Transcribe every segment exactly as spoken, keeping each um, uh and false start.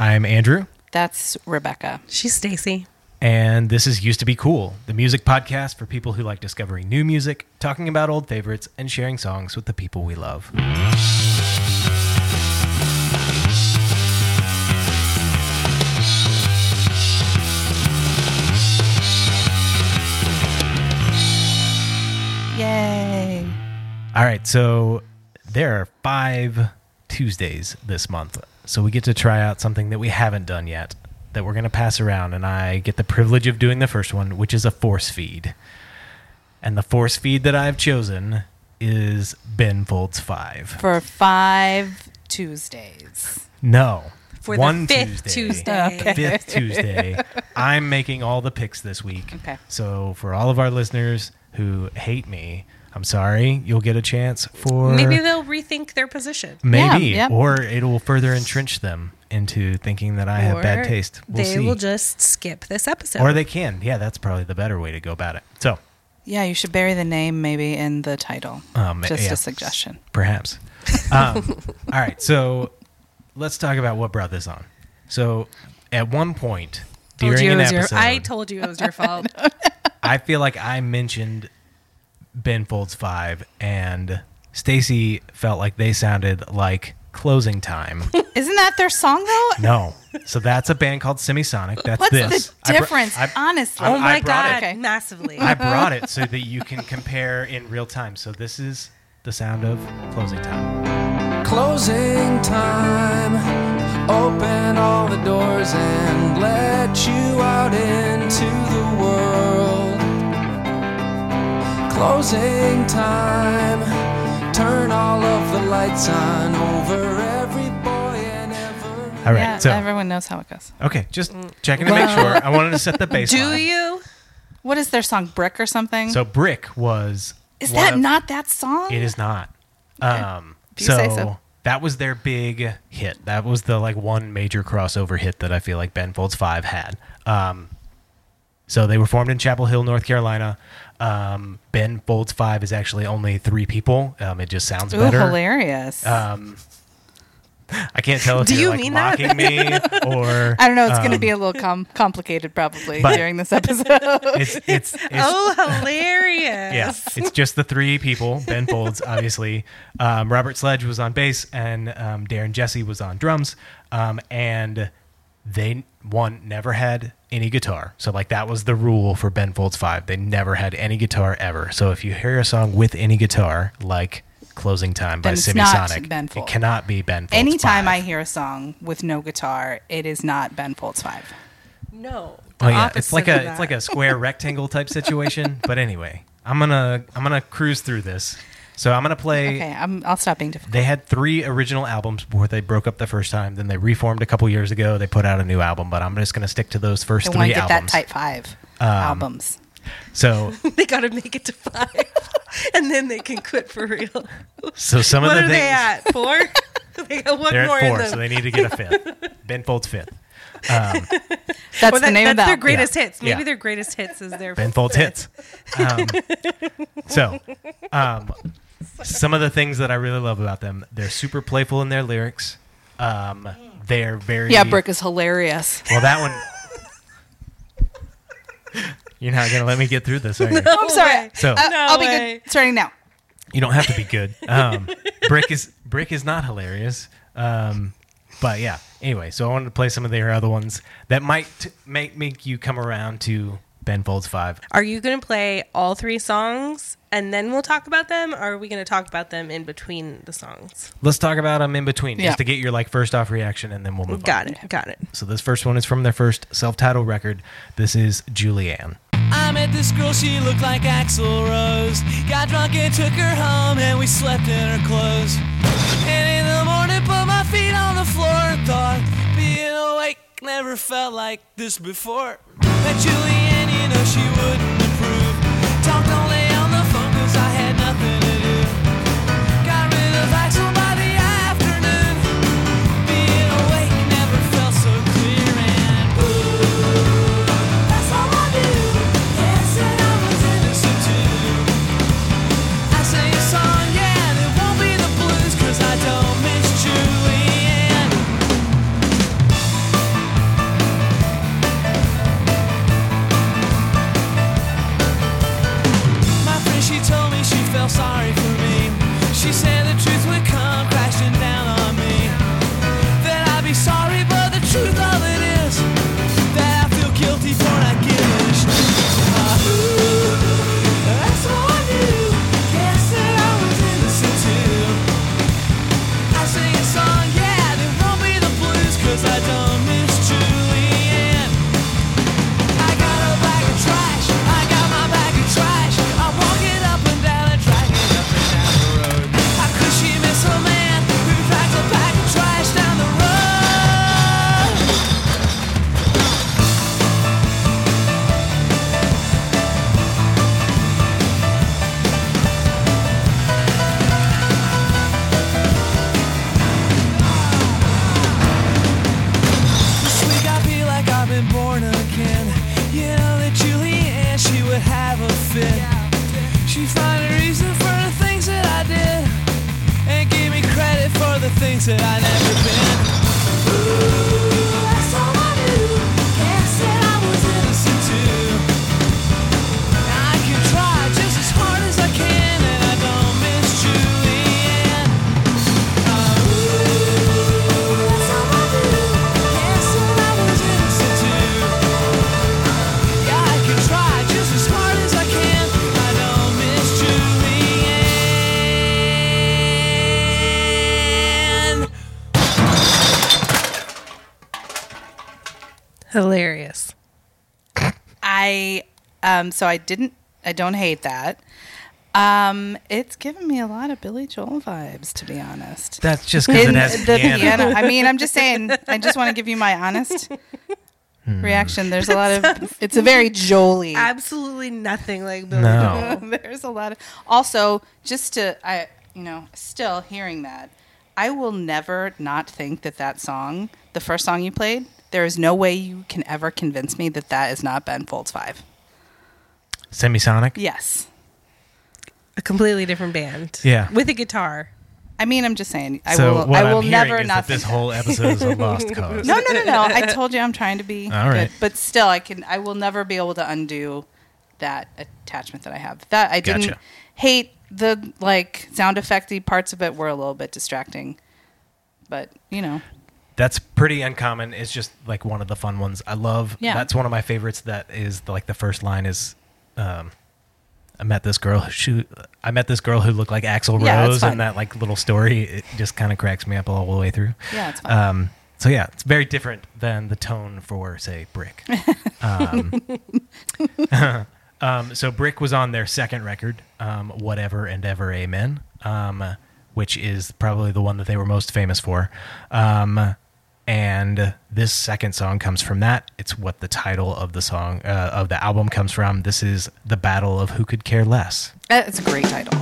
I'm Andrew. That's Rebecca. She's Stacy. And this is Used to Be Cool, the music podcast for people who like discovering new music, talking about old favorites, and sharing songs with the people we love. Yay. All right, so there are five Tuesdays this month, so we get to try out something that we haven't done yet that we're going to pass around, and I get the privilege of doing the first one, which is a force feed. And the force feed that I've chosen is Ben Folds Five. For five Tuesdays. No. For one the fifth Tuesday. Tuesday. The fifth Tuesday. I'm making all the picks this week. Okay. So for all of our listeners who hate me, I'm sorry, you'll get a chance for... Maybe they'll rethink their position. Maybe, yeah, yeah. Or it will further entrench them into thinking that I or have bad taste. We'll they see. will just skip this episode. Or they can. Yeah, that's probably the better way to go about it. So, yeah, you should bury the name maybe in the title. Um, just yeah, a suggestion. Perhaps. Um, all right, so let's talk about what brought this on. So at one point during an episode... Your, I told you it was your fault. I feel like I mentioned... Ben Folds Five and Stacy felt like they sounded like Closing Time. Isn't that their song though? No. So that's a band called Semisonic. That's What's this. What's the difference? I br- I, honestly. I, oh my God. Okay. Massively. I brought it so that you can compare in real time. So this is the sound of Closing Time. Closing time. Open all the doors and let you out into the world. Closing time, turn all of the lights on over every boy and ever. All right, yeah, so. Everyone knows how it goes. Okay, just checking to make sure. I wanted to set the baseline. Do you? What is their song, Brick or something? So Brick was... Is that of, not that song? It is not. Okay. Um, if you so, say so that was their big hit. That was the like one major crossover hit that I feel like Ben Folds Five had. Um, so they were formed in Chapel Hill, North Carolina. Um, Ben Folds Five is actually only three people. Um, it just sounds Ooh, better. Hilarious. Um, I can't tell if Do you're you like mean mocking that? me or I don't know. It's um, going to be a little com- complicated probably during this episode. It's, it's, it's, it's oh hilarious. Yes, yeah, it's just the three people. Ben Folds, obviously. Um, Robert Sledge was on bass, and um, Darren Jesse was on drums, um, and they one never had any guitar. So like that was the rule for Ben Folds Five. They never had any guitar ever. So if you hear a song with any guitar, like Closing Time by Semisonic, it cannot be Ben Folds Five. Anytime I hear a song with no guitar, it is not Ben Folds Five. No. Oh yeah, it's like a it's like a square rectangle type situation. But anyway, I'm gonna I'm gonna cruise through this. So I'm going to play... Okay, I'm, I'll stop being difficult. They had three original albums before they broke up the first time. Then they reformed a couple years ago. They put out a new album, but I'm just going to stick to those first they three albums. They want to get that type five um, albums. So... they got to make it to five, and then they can quit for real. So some what of the things... What are they at? Four? They got one They're more at four, in them. So they need to get a fifth. Ben Folds Fifth. Um, that's well, the that, name that's of that. That's their greatest yeah. hits. Maybe yeah. their greatest hits is their... Ben Folds Hits. Um, so... Um, Some of the things that I really love about them, they're super playful in their lyrics. Um, they're very... Yeah, Brick is hilarious. Well, that one... You're not going to let me get through this, are you? No, I'm sorry. So, uh, no I'll be way. good starting now. You don't have to be good. Um, Brick is Brick is not hilarious. Um, but yeah, anyway, so I wanted to play some of their other ones that might t- make, make you come around to... Ben Folds Five. Are you going to play all three songs and then we'll talk about them? Or are we going to talk about them in between the songs? Let's talk about them in between yeah. just to get your like first off reaction and then we'll move got on. Got it. Got it. So this first one is from their first self-titled record. This is Julianne. I met this girl, she looked like Axl Rose. Got drunk and took her home and we slept in her clothes. And in the morning put my feet on the floor and thought, being awake never felt like this before. But Julianne, she wouldn't approve. Talked only on the phone cause I had nothing to do. Got rid of Axl by the afternoon. Being awake never felt so clear and blue. That's all I knew. Yes, and I was innocent too. I sang a song, yeah, and it won't be the blues cause I don't miss Julianne. Hilarious. I, um, so I didn't, I don't hate that. Um, it's given me a lot of Billy Joel vibes, to be honest. That's just because it has the piano. piano. I mean, I'm just saying, I just want to give you my honest hmm. reaction. There's a lot of, it's a very Joel-y. Absolutely nothing like Billy no. Joel. There's a lot of, also, just to, I, you know, still hearing that, I will never not think that that song, the first song you played, there is no way you can ever convince me that that is not Ben Folds Five. Semisonic? Yes. A completely different band. Yeah. With a guitar. I mean, I'm just saying. I so will, what I will I'm never is not that this whole episode is a lost cause. No, no, no, no. I told you I'm trying to be all right. Good. But still, I can. I will never be able to undo that attachment that I have. That I didn't gotcha. hate the like sound effecty parts of it were a little bit distracting, but you know. That's pretty uncommon. It's just like one of the fun ones. I love, yeah. That's one of my favorites. That is like the first line is, um, I met this girl, she, I met this girl who looked like Axl Rose. Yeah, that's fun. And that like little story, it just kind of cracks me up all the way through. Yeah, it's fun. Um, so yeah, it's very different than the tone for say Brick. Um, um, so Brick was on their second record, um, Whatever and Ever Amen, um, which is probably the one that they were most famous for. Um, And this second song comes from that. It's what the title of the song, uh, of the album comes from. This is The Battle of Who Could Care Less. It's a great title.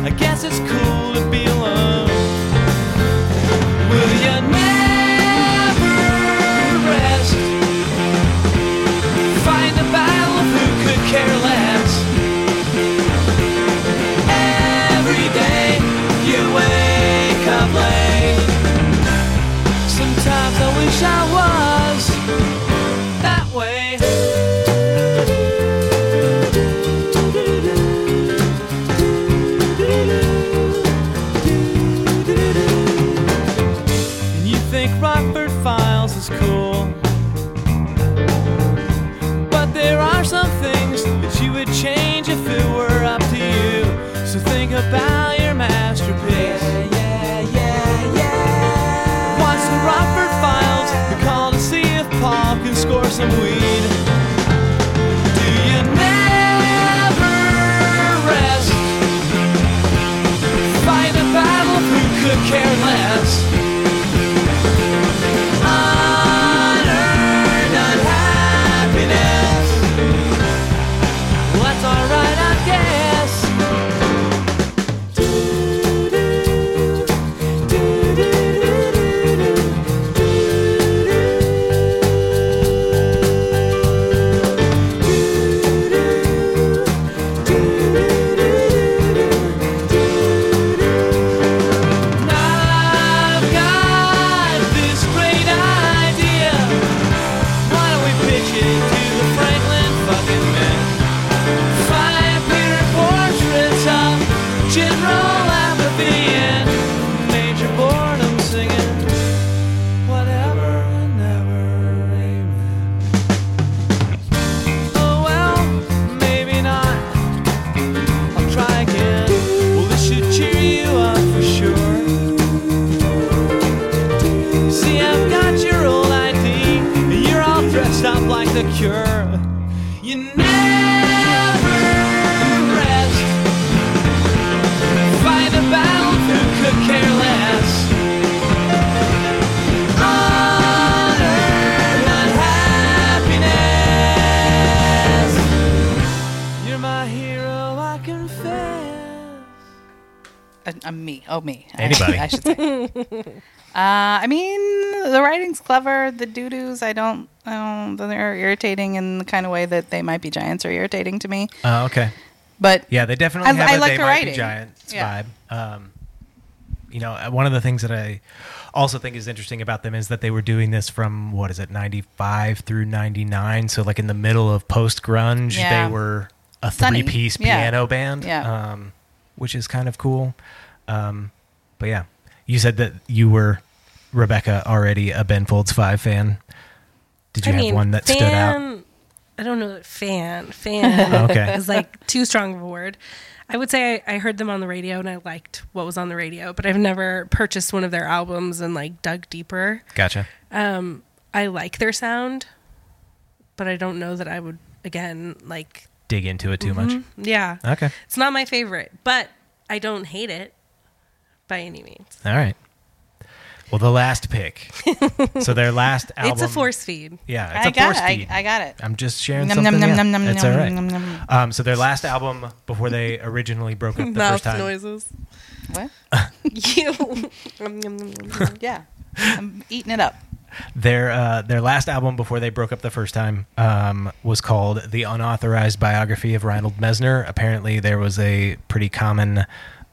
I guess it's cool to be alone. Will you never rest? Find a battle of who could care less. Every day you wake up late. Sometimes I wish I was that way. Cool, but there are some things that you would change if it were up to you. So think about your masterpiece. Yeah, yeah, yeah, yeah. Watch some Rockford Files. We call to see if Paul can score some weed. Do you never rest? Fight a battle of who could care less. You never rest. Fight the battle, who could care less? Honor, not happiness. You're my hero, I confess. Uh, I'm me. Oh, me. Anybody. I, I should say. uh, I mean, the writing's clever. The doo-doos, I don't... Um, they're irritating in the kind of way that They Might Be Giants are irritating to me. Oh, uh, okay. But yeah, they definitely I, have I a like They Might writing. Be Giants yeah. vibe. Um, you know, one of the things that I also think is interesting about them is that they were doing this from, what is it, ninety-five through ninety-nine. So like in the middle of post-grunge, yeah. they were a Sunny. three-piece piano yeah. band, yeah. Um, which is kind of cool. Um, but yeah, you said that you were, Rebecca, already a Ben Folds Five fan. Did you I have mean, one that fan, stood out? I don't know. Fan. Fan okay. is like too strong of a word. I would say I, I heard them on the radio and I liked what was on the radio, but I've never purchased one of their albums and like dug deeper. Gotcha. Um, I like their sound, but I don't know that I would, again, like... dig into it too mm-hmm, much? Yeah. Okay. It's not my favorite, but I don't hate it by any means. All right. Well, the last pick. So their last album. It's a force feed. Yeah, it's I a got force it. feed. I, I got it. I'm just sharing nom, something. Nom, nom, nom, it's nom, all right. Nom, nom. Um, so their last album before they originally broke up the Mouth first time. Mouth noises. What? you. nom, nom, nom, nom. Yeah, I'm eating it up. Their uh, their last album before they broke up the first time um, was called The Unauthorized Biography of Reinhold Messner. Apparently, there was a pretty common...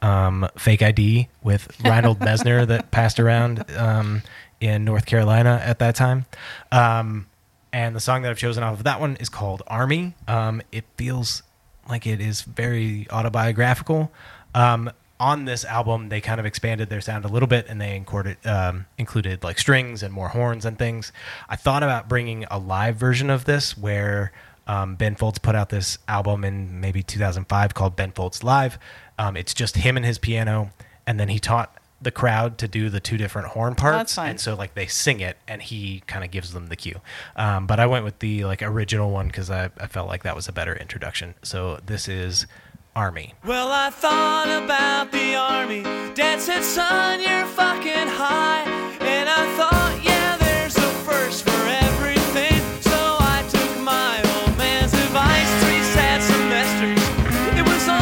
Um, fake I D with Reinhold Messner that passed around um, in North Carolina at that time. Um, and the song that I've chosen off of that one is called Army. Um, it feels like it is very autobiographical. Um, on this album, they kind of expanded their sound a little bit and they included, um, included like strings and more horns and things. I thought about bringing a live version of this where um, Ben Folds put out this album in maybe two thousand five called Ben Folds Live. Um, it's just him and his piano, and then he taught the crowd to do the two different horn parts. That's fine. And so like they sing it, and he kind of gives them the cue. Um, but I went with the like original one because I, I felt like that was a better introduction. So this is Army. Well, I thought about the army. Dad said, son, you're fucking high. And I thought, yeah, there's a first for everything. So I took my old man's advice, three sad semesters. It was all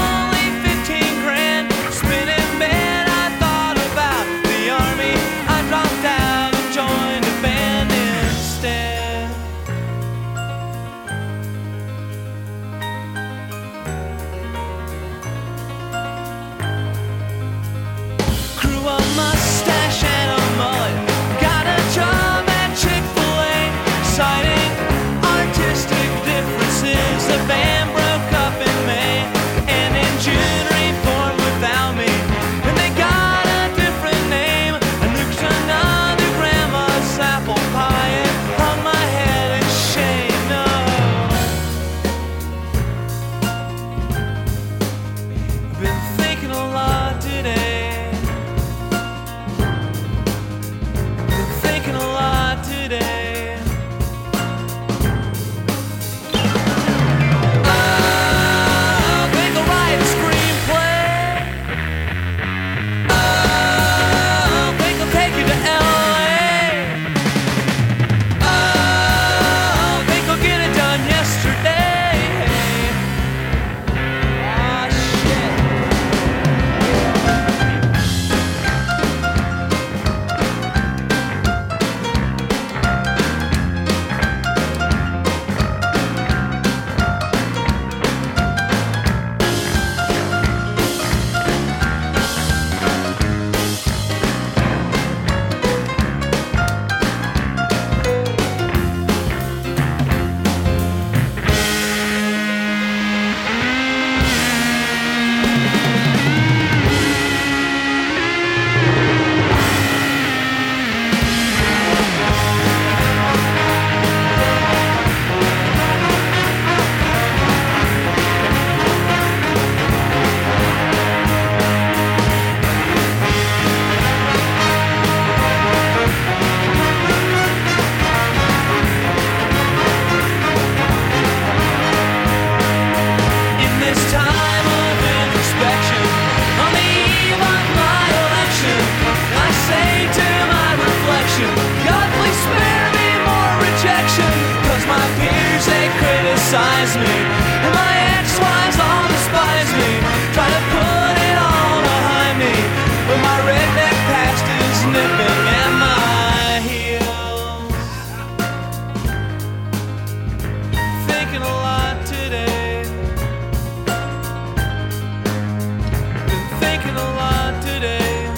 a mustache and a mullet. Got a despise me, and my ex-wives all despise me. Try to put it all behind me, but my redneck past is nipping at my heels. Thinking a lot today. Been thinking a lot today.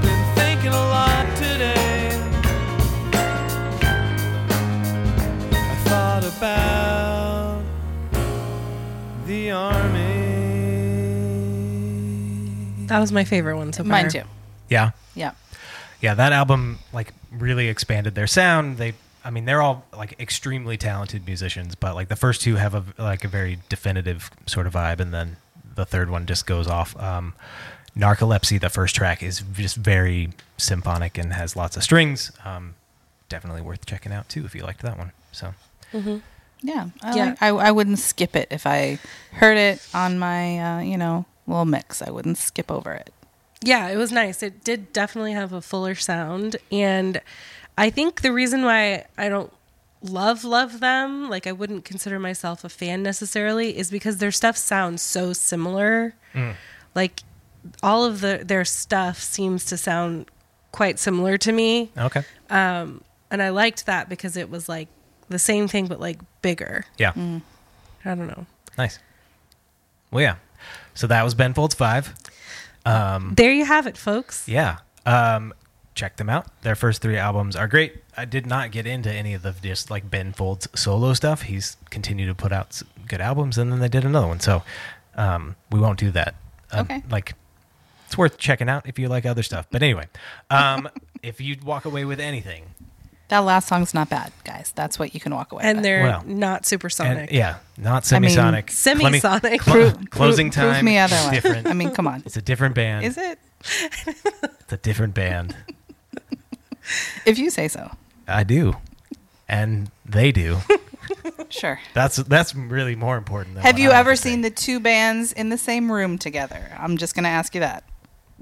Been thinking a lot today. About the army. That was my favorite one so far. Mine too. Yeah. Yeah. Yeah, that album like really expanded their sound. They I mean, they're all like extremely talented musicians, but like the first two have a like a very definitive sort of vibe, and then the third one just goes off. Um Narcolepsy, the first track, is just very symphonic and has lots of strings. Um definitely worth checking out too if you liked that one. So Mm-hmm. Yeah, I, yeah. Like, I I wouldn't skip it if I heard it on my uh, you know little mix. I wouldn't skip over it. Yeah, it was nice. It did definitely have a fuller sound, and I think the reason why I don't love love them, like I wouldn't consider myself a fan necessarily, is because their stuff sounds so similar. Mm. Like all of the their stuff seems to sound quite similar to me. Okay, um, and I liked that because it was like. The same thing, but like bigger. Yeah. Mm. I don't know. Nice. Well, yeah. So that was Ben Folds Five. Um, there you have it, folks. Yeah. Um, check them out. Their first three albums are great. I did not get into any of the just like Ben Folds solo stuff. He's continued to put out good albums, and then they did another one. So um, we won't do that. Um, okay. Like, it's worth checking out if you like other stuff. But anyway, um, if you walk away with anything. That last song's not bad, guys. That's what you can walk away and with. And they're well, not supersonic. And, yeah, not semisonic. I mean, semisonic. Cl- Pro- closing Pro- time. Prove me otherwise. I mean, come on. It's a different band. Is it? It's a different band. If you say so. I do. And they do. Sure. That's that's really more important. Than have you I ever seen think. The two bands in the same room together? I'm just going to ask you that.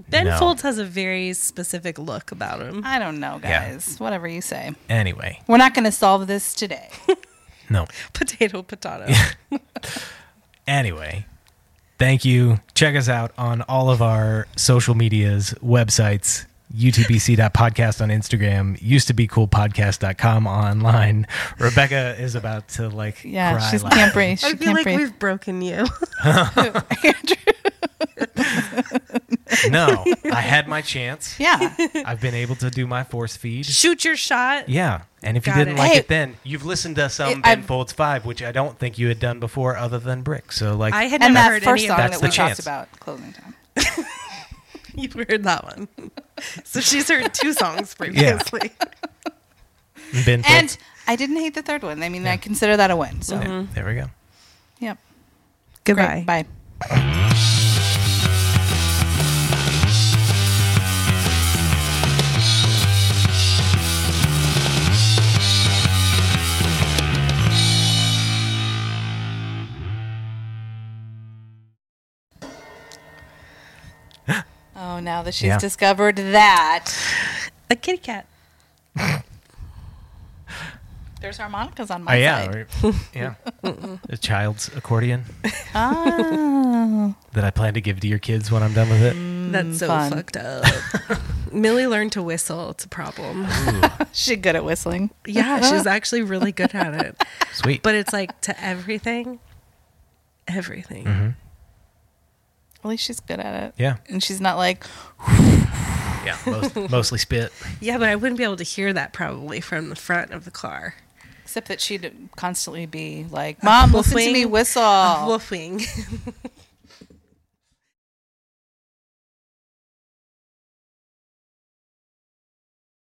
Ben no. Folds has a very specific look about him. I don't know, guys. Yeah. Whatever you say. Anyway. We're not going to solve this today. No. Potato, potato. Yeah. Anyway, thank you. Check us out on all of our social medias, websites, U T B C dot podcast on Instagram, used to be cool podcast dot com online. Rebecca is about to like yeah, cry. Yeah, she can't breathe. She I feel can't like breathe. We've broken you. Andrew. No, I had my chance. Yeah. I've been able to do my force feed. Shoot your shot. Yeah. And if Got you didn't it. like hey, it then, you've listened to some it, Ben Folds Five, which I don't think you had done before other than Brick. So like I had never that heard first any song of that we chance. Talked about Closing Time. You've heard that one. So she's heard two songs previously. Yeah. Ben Folds. And I didn't hate the third one. I mean, yeah. I consider that a win. So mm-hmm. There we go. Yep. Goodbye. Great. Bye. Oh, now that she's yeah. discovered that. A kitty cat. There's harmonicas on my oh, yeah. side. Yeah. A child's accordion. Oh. That I plan to give to your kids when I'm done with it. That's so Fun. fucked up. Millie learned to whistle. It's a problem. She's good at whistling. Yeah, she's actually really good at it. Sweet. But it's like to everything, everything. Mm-hmm. At least she's good at it. Yeah. And she's not like... Yeah, most, mostly spit. Yeah, but I wouldn't be able to hear that probably from the front of the car. Except that she'd constantly be like, Mom, listen to me whistle. Woofing.